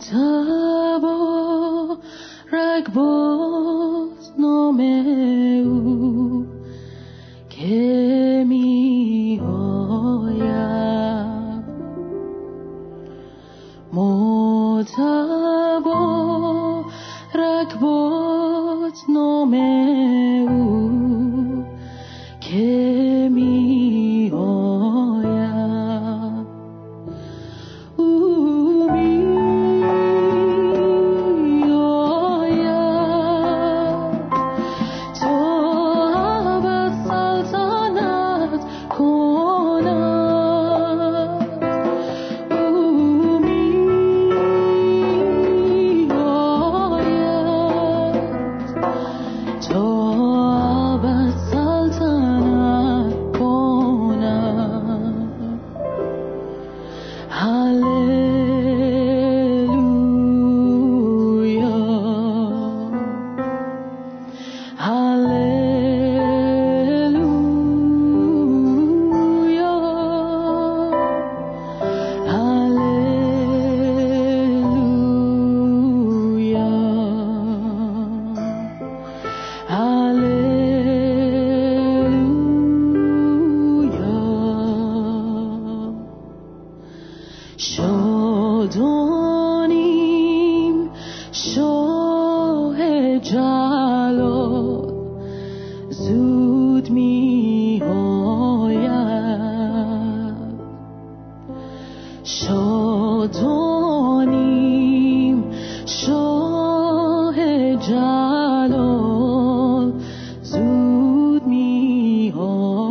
مطلب و رگباز نام او که می آید مطلب و رگباز نام او که می آید او می آید تا ابد سلطنت کند او می آید تا ابد سلطنت شادانیم شاه جلال زود می آید شادانیم شاه جلال زود می آید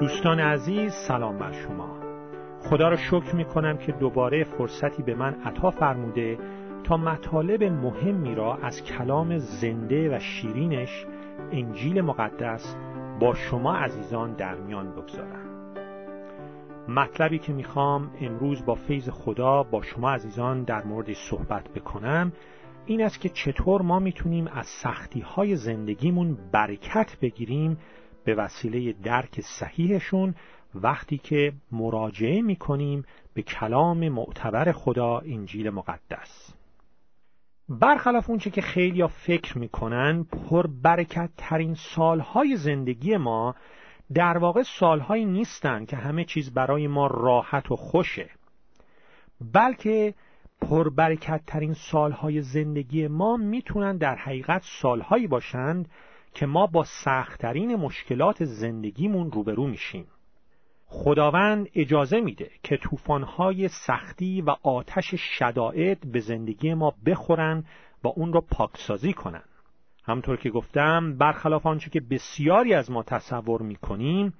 دوستان عزیز، سلام بر شما. خدا را شکر می کنم که دوباره فرصتی به من عطا فرموده تا مطالب مهمی را از کلام زنده و شیرینش انجیل مقدس با شما عزیزان در میان بگذارم. مطلبی که می خوام امروز با فیض خدا با شما عزیزان در موردش صحبت بکنم این است که چطور ما می تونیم از سختی های زندگیمون برکت بگیریم به وسیله درک صحیحشون وقتی که مراجعه می‌کنیم به کلام معتبر خدا، انجیل مقدس. برخلاف اون چه که خیلی‌ها فکر می‌کنن، پر برکت ترین سال‌های زندگی ما در واقع سال‌هایی نیستن که همه چیز برای ما راحت و خوشه، بلکه پر برکت ترین سال‌های زندگی ما میتونن در حقیقت سال‌هایی باشن که ما با سخت‌ترین مشکلات زندگیمون روبرو میشیم. خداوند اجازه میده که طوفان‌های سختی و آتش شدائد به زندگی ما بخورن و اون رو پاکسازی کنن. همطور که گفتم، برخلاف آنچه که بسیاری از ما تصور میکنیم،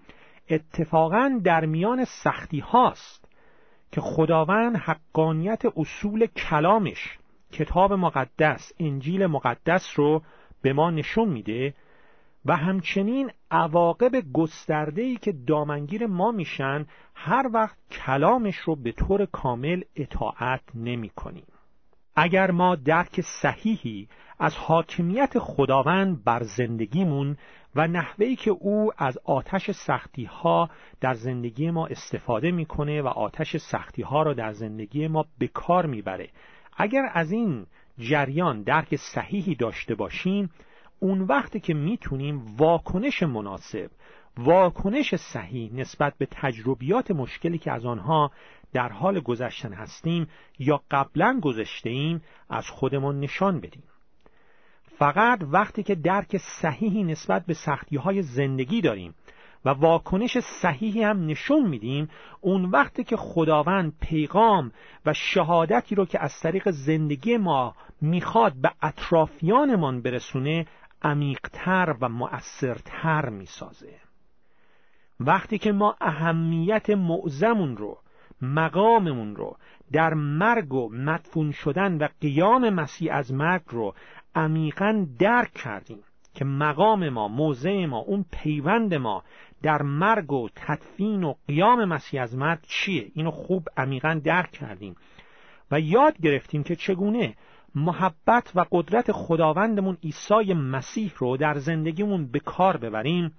اتفاقاً در میان سختی هاست که خداوند حقانیت اصول کلامش، کتاب مقدس، انجیل مقدس رو به ما نشون میده و همچنین عواقب گسترده‌ای که دامنگیر ما میشن هر وقت کلامش رو به طور کامل اطاعت نمی کنیم. اگر ما درک صحیحی از حاکمیت خداوند بر زندگیمون و نحوهی که او از آتش سختی ها در زندگی ما استفاده میکنه و آتش سختی ها رو در زندگی ما به کار میبره، اگر از این جریان درک صحیحی داشته باشیم، اون وقتی که میتونیم واکنش مناسب، واکنش صحیح نسبت به تجربیات مشکلی که از آنها در حال گذشتن هستیم یا قبلا گذشته‌ایم از خودمون نشان بدیم. فقط وقتی که درک صحیحی نسبت به سختی‌های زندگی داریم و واکنش صحیحی هم نشون میدیم، اون وقتی که خداوند پیغام و شهادتی رو که از طریق زندگی ما میخواد به اطرافیانمان برسونه عمیق‌تر و مؤثرتر میسازه. وقتی که ما اهمیت معظمون رو، مقاممون رو در مرگ و مدفون شدن و قیام مسیح از مرگ رو عمیقاً درک کردیم که مقام ما، موضع ما، اون پیوند ما در مرگ و تدفین و قیام مسیح از مرگ چیه، اینو خوب عمیقاً درک کردیم و یاد گرفتیم که چگونه محبت و قدرت خداوندمون عیسی مسیح رو در زندگیمون به کار ببریم،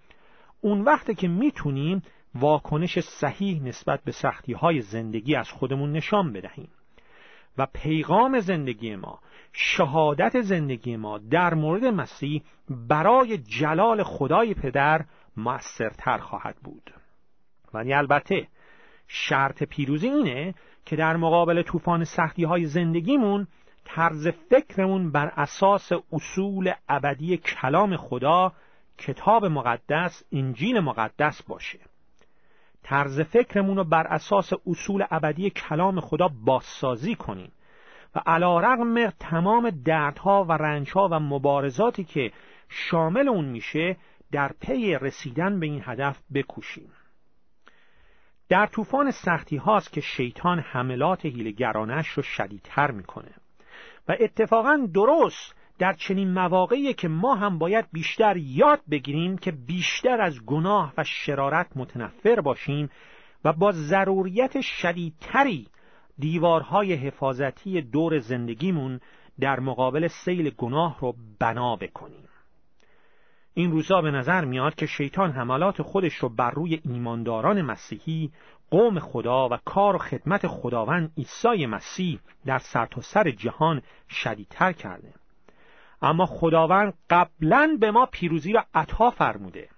اون وقت که میتونیم واکنش صحیح نسبت به سختی‌های زندگی از خودمون نشان بدهیم و پیغام زندگی ما، شهادت زندگی ما در مورد مسیح برای جلال خدای پدر مؤثرتر خواهد بود. ولی البته شرط پیروزی اینه که در مقابل طوفان سختی‌های زندگیمون طرز فکرمون بر اساس اصول ابدی کلام خدا، کتاب مقدس، انجیل مقدس باشه. طرز فکرمون رو بر اساس اصول ابدی کلام خدا بازسازی کنیم و علی‌رغم تمام دردها و رنجها و مبارزاتی که شامل اون میشه در پی رسیدن به این هدف بکوشیم. در طوفان سختی هاست که شیطان حملات حیله‌گرانش رو شدیدتر میکنه و اتفاقاً درست در چنین مواقعی که ما هم باید بیشتر یاد بگیریم که بیشتر از گناه و شرارت متنفر باشیم و با ضروریت شدیدتری دیوارهای حفاظتی دور زندگیمون در مقابل سیل گناه رو بنا بکنیم. این روزا به نظر میاد که شیطان حملات خودش رو بر روی ایمانداران مسیحی، قوم خدا و کار و خدمت خداوند عیسی مسیح در سرتاسر جهان شدیدتر کرده. اما خداوند قبلاً به ما پیروزی را عطا فرموده.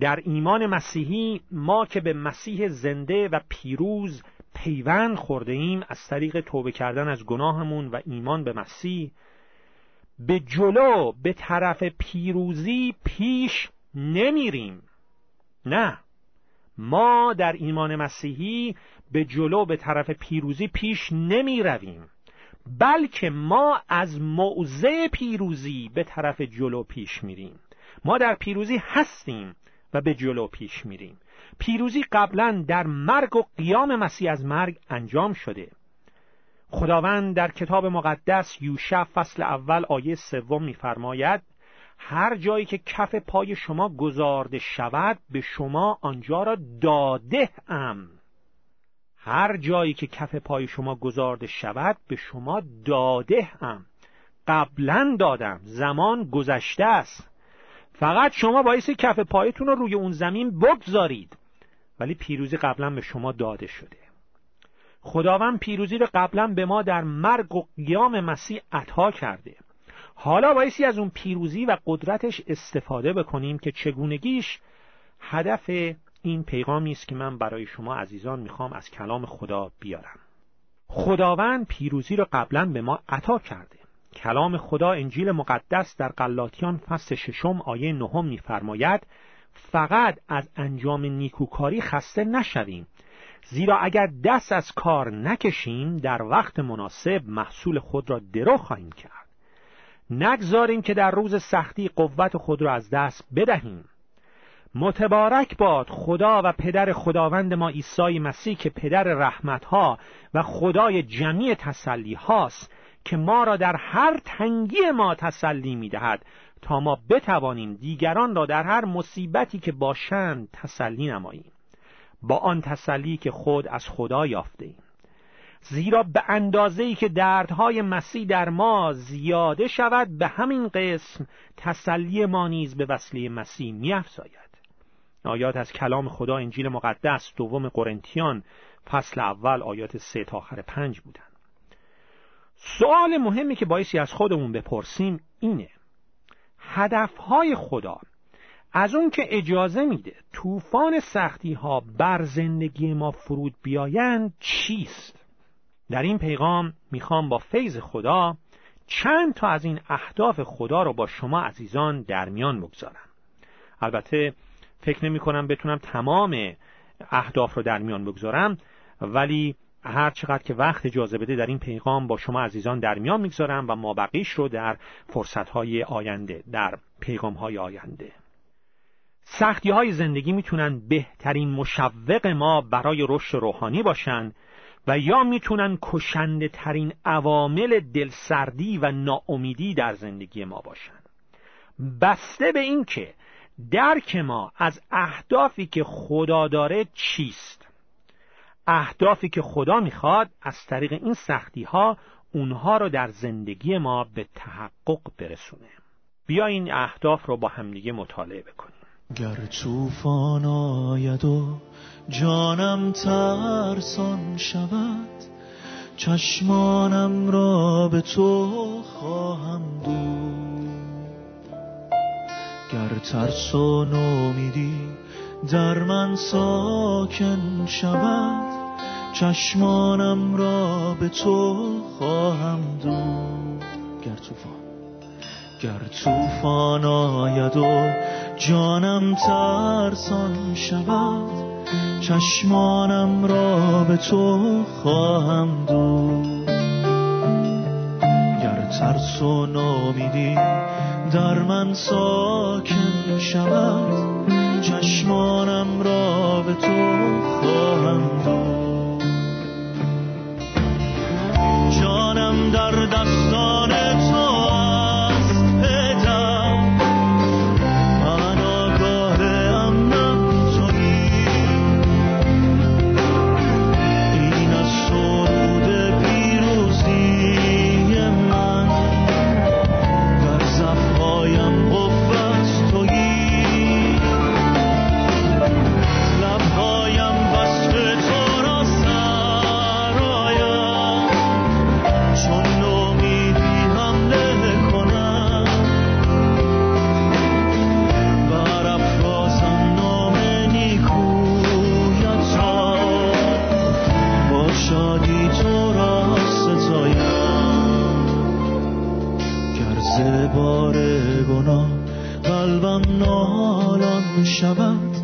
در ایمان مسیحی ما که به مسیح زنده و پیروز پیوند خورده ایم، از طریق توبه کردن از گناهمون و ایمان به مسیح به جلو، به طرف پیروزی پیش نمیریم. نه، ما در ایمان مسیحی به جلو به طرف پیروزی پیش نمی رویم، بلکه ما از موضع پیروزی به طرف جلو پیش میریم. ما در پیروزی هستیم و به جلو پیش میریم. پیروزی قبلا در مرگ و قیام مسیح از مرگ انجام شده. خداوند در کتاب مقدس یوشع فصل اول آیه 3 میفرماید: هر جایی که کف پای شما گذارده شود به شما آنجا را داده ام. هر جایی که کف پای شما گذارده شود به شما داده ام. قبلا دادم، زمان گذشته است. فقط شما بایستی کف پایتون رو روی اون زمین بگذارید، ولی پیروزی قبلا به شما داده شده. خداوند پیروزی رو قبلا به ما در مرگ و قیام مسیح عطا کرده. حالا بایستی از اون پیروزی و قدرتش استفاده بکنیم که چگونگیش هدف این پیغامی است که من برای شما عزیزان میخوام از کلام خدا بیارم. خداوند پیروزی را قبلا به ما عطا کرده. کلام خدا، انجیل مقدس، در گلاتیان فصل 6 آیه 9 میفرماید: فقط از انجام نیکوکاری خسته نشویم، زیرا اگر دست از کار نکشیم در وقت مناسب محصول خود را درو خواهیم کرد. نگذاریم که در روز سختی قوت خود را از دست بدهیم. متبارک باد خدا و پدر خداوند ما عیسی مسیح که پدر رحمت‌ها و خدای جمیع تسلی‌هاست، که ما را در هر تنگی ما تسلی می‌دهد تا ما بتوانیم دیگران را در هر مصیبتی که باشند تسلی نماییم، با آن تسلی که خود از خدا یافته‌ایم. زیرا به اندازه‌ای که دردهای مسیح در ما زیاده شود، به همین قسم تسلی ما نیز به وسیله مسیح می‌افزاید. آیات از کلام خدا، انجیل مقدس، 2 قرنتیان فصل اول آیات 3 تا آخر 5 بودن. سوال مهمی که بایستی از خودمون بپرسیم اینه: هدفهای خدا از اون که اجازه میده طوفان سختی ها بر زندگی ما فرود بیایند چیست؟ در این پیغام میخوام با فیض خدا چند تا از این اهداف خدا رو با شما عزیزان در میان بگذارم. البته فکر نمی کنم بتونم تمام اهداف رو در میان بگذارم، ولی هر چقدر که وقت اجازه بده در این پیغام با شما عزیزان در میان میگذارم و مابقیش رو در فرصت‌های آینده، در پیغام‌های آینده. سختی‌های زندگی میتونن بهترین مشوق ما برای رشد روحانی باشن و یا میتونن کشنده ترین عوامل دلسردی و ناامیدی در زندگی ما باشن. بسته به این که درک ما از اهدافی که خدا داره چیست؟ اهدافی که خدا میخواد از طریق این سختی ها اونها رو در زندگی ما به تحقق برسونه. بیا این اهداف رو با همدیگه مطالعه بکنیم. گر طوفان آید و جانم ترسان شود، چشمانم را به تو خواهم دوخت. گر ترس و ناامیدی در من ساکن شود، چشمانم را به تو خواهم دوخت. گر طوفان آید و جانم ترسان شود، چشمانم را به تو خواهم دوخت. گر ترس و ناامیدی در من ساکن شود، چشمانم را به تو خواهم دوخت. جانم در دستان تو شود،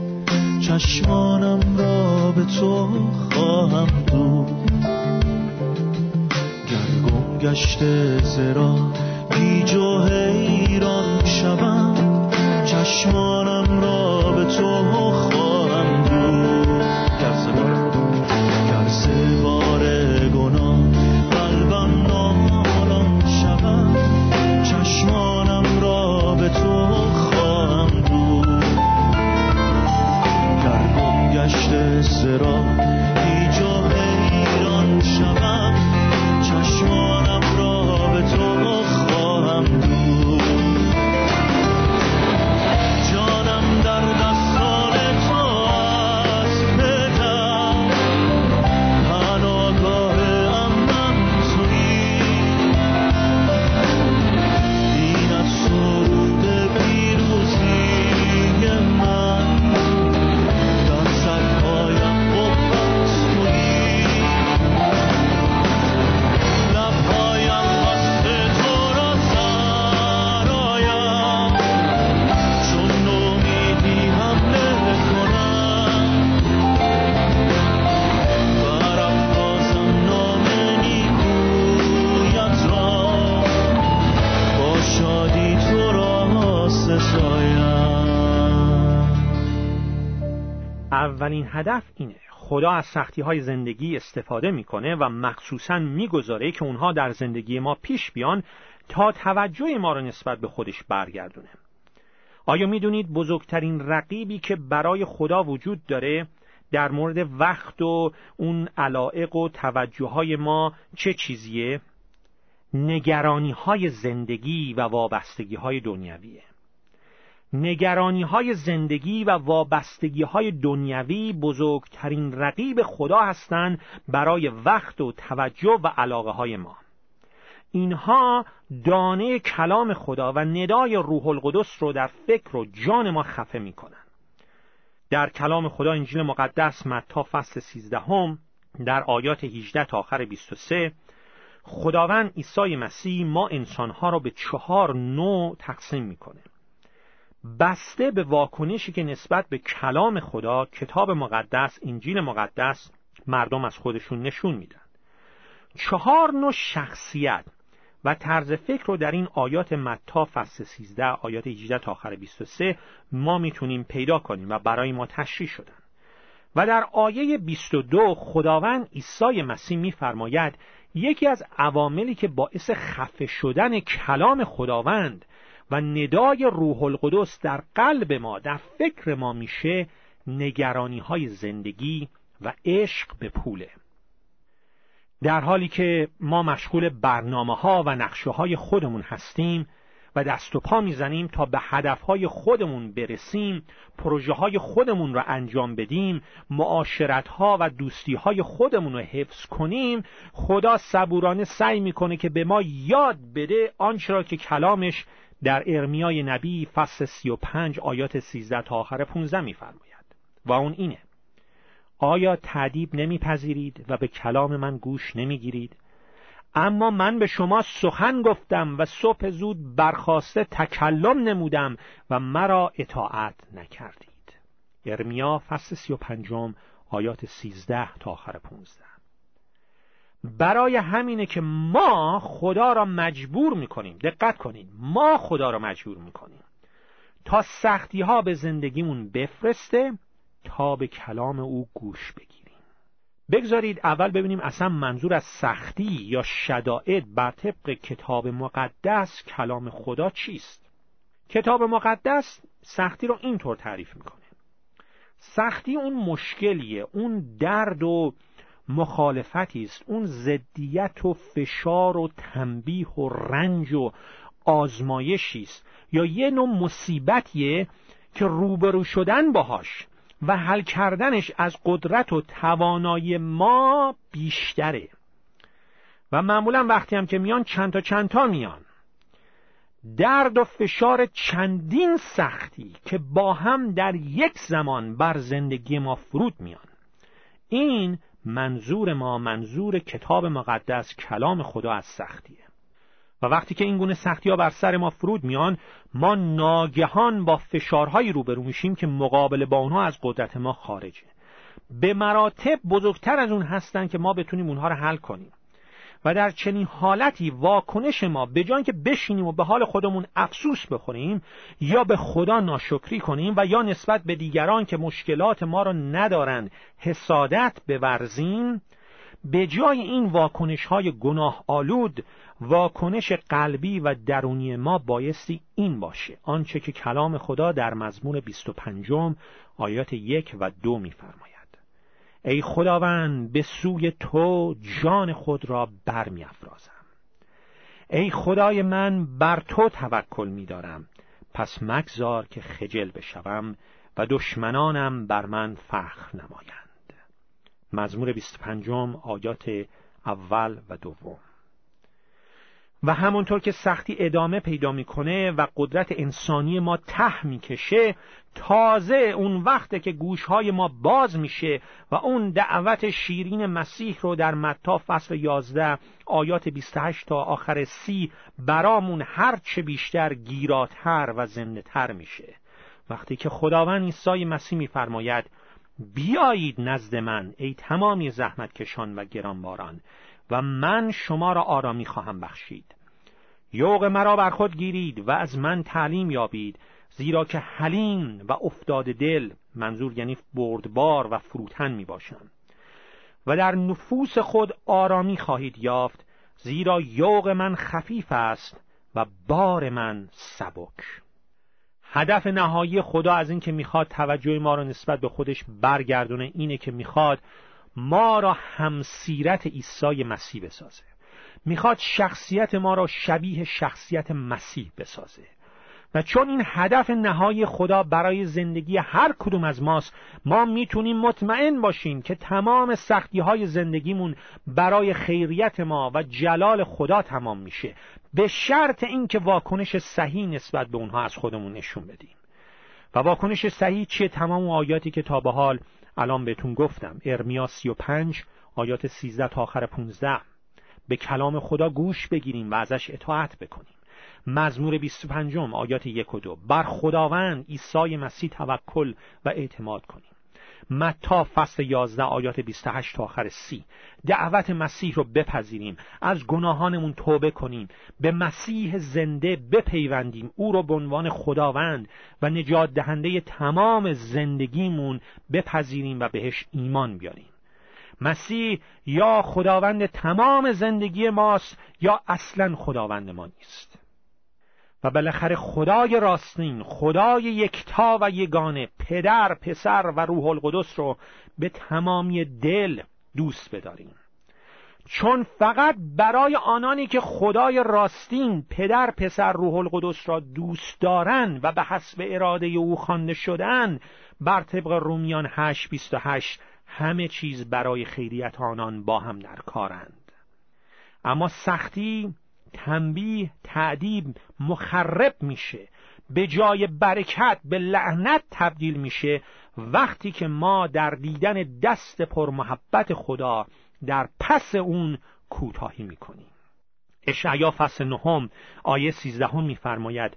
چشمانم را به تو خواهم دوخت. گر گم گشته ز راه گیج و حیران شود، چشمانم را به تو خواهم دوخت. گر ز بار گناه قلبم نالان شود، چشمانم را به تو گشته سرا هیچ و حیران شدم، چشمانم را به تو خواهم دوخت. جانم در دستان تو است پدر، پناهگاه امنم تویی، این از سرود پیروزی من. اولین هدف اینه، خدا از سختی‌های زندگی استفاده می‌کنه و مخصوصاً می‌گذاره که اونها در زندگی ما پیش بیان تا توجه ما رو نسبت به خودش برگردونه. آیا می‌دونید بزرگترین رقیبی که برای خدا وجود داره در مورد وقت و اون علایق و توجه‌های ما چه چیزیه؟ نگرانی‌های زندگی و وابستگی‌های دنیویه. نگرانی‌های زندگی و وابستگی‌های دنیوی بزرگترین رقیب خدا هستند برای وقت و توجه و علاقه‌های ما. اینها دانه کلام خدا و ندای روح القدس رو در فکر و جان ما خفه می کنن. در کلام خدا انجیل مقدس متی فصل 13 در آیات 18 تا آخر 23 خداوند عیسی مسیح ما انسانها را به 4 نوع تقسیم می کنه. بسته به واکنشی که نسبت به کلام خدا، کتاب مقدس، انجیل مقدس مردم از خودشون نشون میدن. 4 نوع شخصیت و طرز فکر رو در این آیات متی فصل 13 آیات 18 تا آخر 23 ما میتونیم پیدا کنیم و برای ما تشریح شدن. و در آیه 22 خداوند عیسی مسیح میفرماید یکی از عواملی که باعث خفه شدن کلام خداوند و ندای روح القدس در قلب ما، در فکر ما میشه، نگرانی‌های زندگی و عشق به پوله. در حالی که ما مشغول برنامه‌ها و نقشه‌های خودمون هستیم و دست و پا میزنیم تا به هدفهای خودمون برسیم، پروژه‌های خودمون را انجام بدیم، معاشرت‌ها و دوستی‌های خودمون رو حفظ کنیم، خدا صبورانه سعی میکنه که به ما یاد بده آنچه را که کلامش در ارمیای نبی فصل 35 آیات 13 تا آخر 15 میفرماید و اون اینه: آیا تأدیب نمیپذیرید و به کلام من گوش نمیگیرید؟ اما من به شما سخن گفتم و صبح زود برخاسته تکلم نمودم و مرا اطاعت نکردید. ارمیا فصل 35 آیات 13 تا آخر 15. برای همینه که ما خدا را مجبور میکنیم، دقت کنید، ما خدا را مجبور میکنیم تا سختی ها به زندگیمون بفرسته تا به کلام او گوش بگیریم. بگذارید اول ببینیم اصلا منظور از سختی یا شدائد بر طبق کتاب مقدس کلام خدا چیست. کتاب مقدس سختی رو اینطور تعریف میکنه: سختی اون مشکلیه، اون درد و مخالفتی است، اون ضدیت و فشار و تنبیه و رنج و آزمایشی است، یا یه نوع مصیبتیه که روبرو شدن باهاش و حل کردنش از قدرت و توانایی ما بیشتره. و معمولا وقتی هم که میان چند تا میان، درد و فشار چندین سختی که با هم در یک زمان بر زندگی ما فرود میان. این منظور ما، منظور کتاب مقدس کلام خدا از سختیه. و وقتی که این گونه سختی‌ها بر سر ما فرود میان، ما ناگهان با فشارهایی روبرو میشیم که مقابله با اونها از قدرت ما خارجه، به مراتب بزرگتر از اون هستن که ما بتونیم اونها رو حل کنیم. و در چنین حالتی واکنش ما، به جای که بشینیم و به حال خودمون افسوس بخوریم یا به خدا ناشکری کنیم و یا نسبت به دیگران که مشکلات ما را ندارند حسادت بورزیم، به جای این واکنش‌های گناه آلود، واکنش قلبی و درونی ما بایستی این باشه، آنچه که کلام خدا در مزمور 25 آیات 1 و 2 می‌فرماید: ای خداوند به سوی تو جان خود را برمی‌افرازم، ای خدای من بر تو توکل می‌دارم، پس مگذار که خجل بشوم و دشمنانم بر من فخر نمایند. مزمور 25 آیات 1 و 2. و همونطور که سختی ادامه پیدا میکنه و قدرت انسانی ما ته میکشه، تازه اون وقته که گوشهای ما باز میشه و اون دعوت شیرین مسیح رو در متی فصل 11 آیات 28 تا آخر 30 برامون هرچه بیشتر گیراتر و زنده‌تر میشه، وقتی که خداوند عیسی مسیح میفرماید: بیایید نزد من ای تمامی زحمت کشان و گرانباران و من شما را آرامی خواهم بخشید. یوغ مرا بر خود گیرید و از من تعلیم یابید، زیرا که حلیم و افتاده دل، منظور یعنی بردبار و فروتن می باشم، و در نفوس خود آرامی خواهید یافت، زیرا یوغ من خفیف است و بار من سبک. هدف نهایی خدا از این که میخواد توجه ما را نسبت به خودش برگردونه، اینه که میخواد ما را همسیرت عیسی مسیح بسازه، میخواد شخصیت ما را شبیه شخصیت مسیح بسازه و چون این هدف نهایی خدا برای زندگی هر کدوم از ماست، ما میتونیم مطمئن باشیم که تمام سختی‌های زندگیمون برای خیریت ما و جلال خدا تمام میشه، به شرط اینکه واکنش صحیح نسبت به اونها از خودمون نشون بدیم. و واکنش صحیح چیه؟ تمام آیاتی که تا به حال الان بهتون گفتم، ارمیا 35 آیات 13 تا آخر 15. به کلام خدا گوش بگیریم و ازش اطاعت بکنیم. مزمور 25 آیات 1 و 2، بر خداوند عیسی مسیح توکل و اعتماد کنیم. متی فصل 11 آیات 28 تا آخر 30، دعوت مسیح رو بپذیریم، از گناهانمون توبه کنیم، به مسیح زنده بپیوندیم، او رو به عنوان خداوند و نجات دهنده تمام زندگیمون بپذیریم و بهش ایمان بیاریم. مسیح یا خداوند تمام زندگی ماست یا اصلا خداوند ما نیست. و بالاخره خدای راستین، خدای یکتا و یگانه، پدر، پسر و روح القدس رو به تمامی دل دوست بداریم، چون فقط برای آنانی که خدای راستین، پدر، پسر، روح القدس را دوست دارن و به حسب اراده او خوانده شدن، بر طبق رومیان 8:28 همه چیز برای خیریت آنان با هم در کارند. اما سختی، تنبیه، تعذیب مخرب میشه، به جای برکت به لعنت تبدیل میشه وقتی که ما در دیدن دست پرمحبت خدا در پس اون کوتاهی میکنیم. اشعیا فصل 9 آیه 13 میفرماید: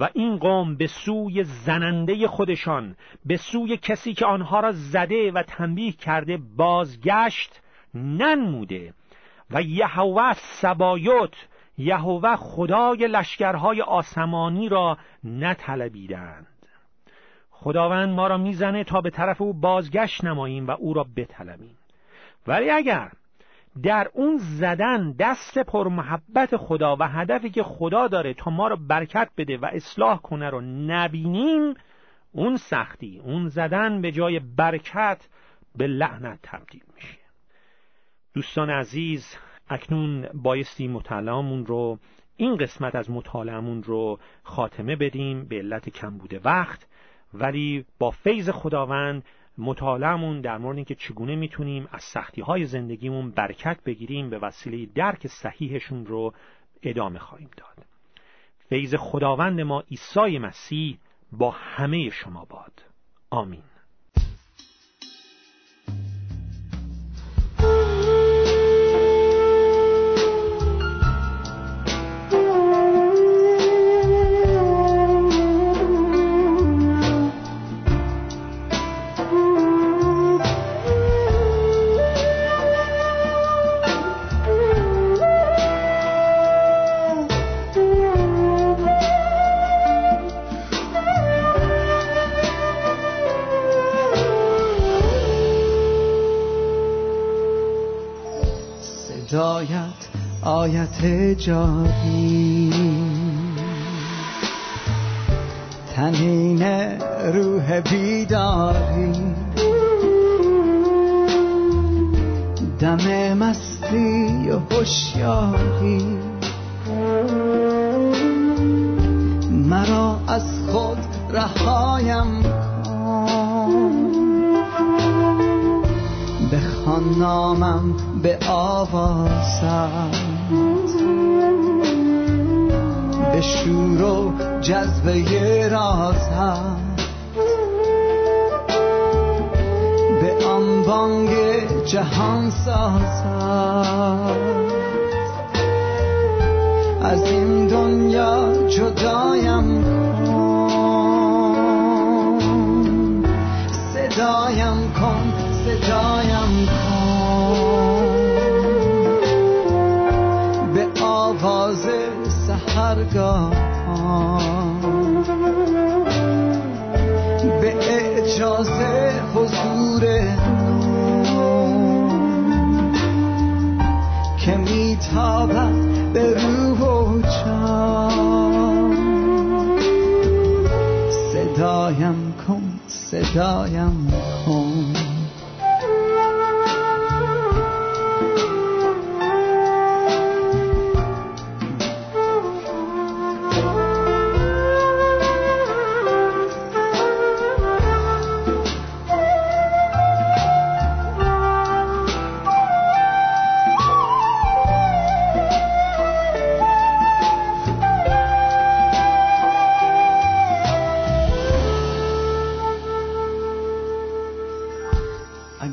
و این قوم به سوی زننده خودشان، به سوی کسی که آنها را زده و تنبیه کرده بازگشت ننموده. و یهوه سبایوت، یهوه خدای لشکرهای آسمانی را نطلبیدند. خداوند ما را میزنه تا به طرف او بازگشت نماییم و او را بطلبیم. ولی اگر در اون زدن دست پرمحبت خدا و هدفی که خدا داره تا ما را برکت بده و اصلاح کنه رو نبینیم، اون سختی، اون زدن به جای برکت به لعنت تبدیل میشه. دوستان عزیز، اکنون بایستی مطالعه‌مون رو، این قسمت از مطالعه‌مون رو خاتمه بدیم به علت کم بوده وقت. ولی با فیض خداوند مطالعه‌مون در مورد اینکه چگونه میتونیم از سختی‌های زندگیمون برکت بگیریم به وسیله درک صحیحشون رو ادامه خواهیم داد. فیض خداوند ما عیسی مسیح با همه شما باد. آمین. آیت جاری، تنین روح بیداری، دم مستی و هوشیاری، مرا از خود رهایم کن، بخوان نامم به آوازت، به شور و جذبه رازت، به آنبانگ جهان سازت، از این دنیا جدایم کن، صدایم کن، صدایم کن، به آواز سحرگاه، به اعجاز حضور نور که میتابد به روح و جان، صدایم کن، صدایم کن.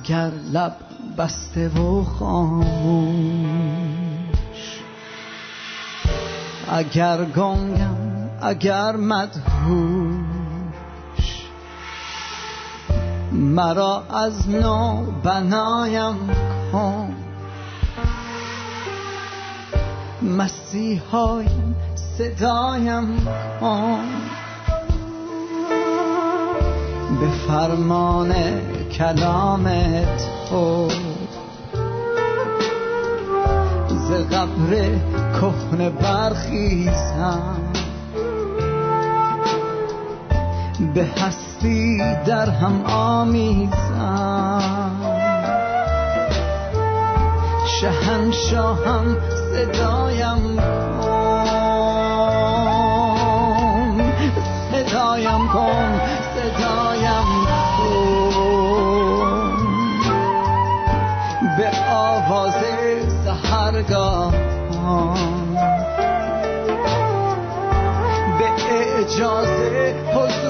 مگر لب بسته و خاموش. اگر گنگم اگر مدهوش، مرا از نو بنایم کن. مسیحایم صدایم کن. به فرمان کلامت تو ز قبر کهنه برخیزم، به هستی در هم آمیزم. شهنشاهم صدایم کن، صدایم کن، صدایم کن. به آواز سحرگاهان، به اعجاز حضور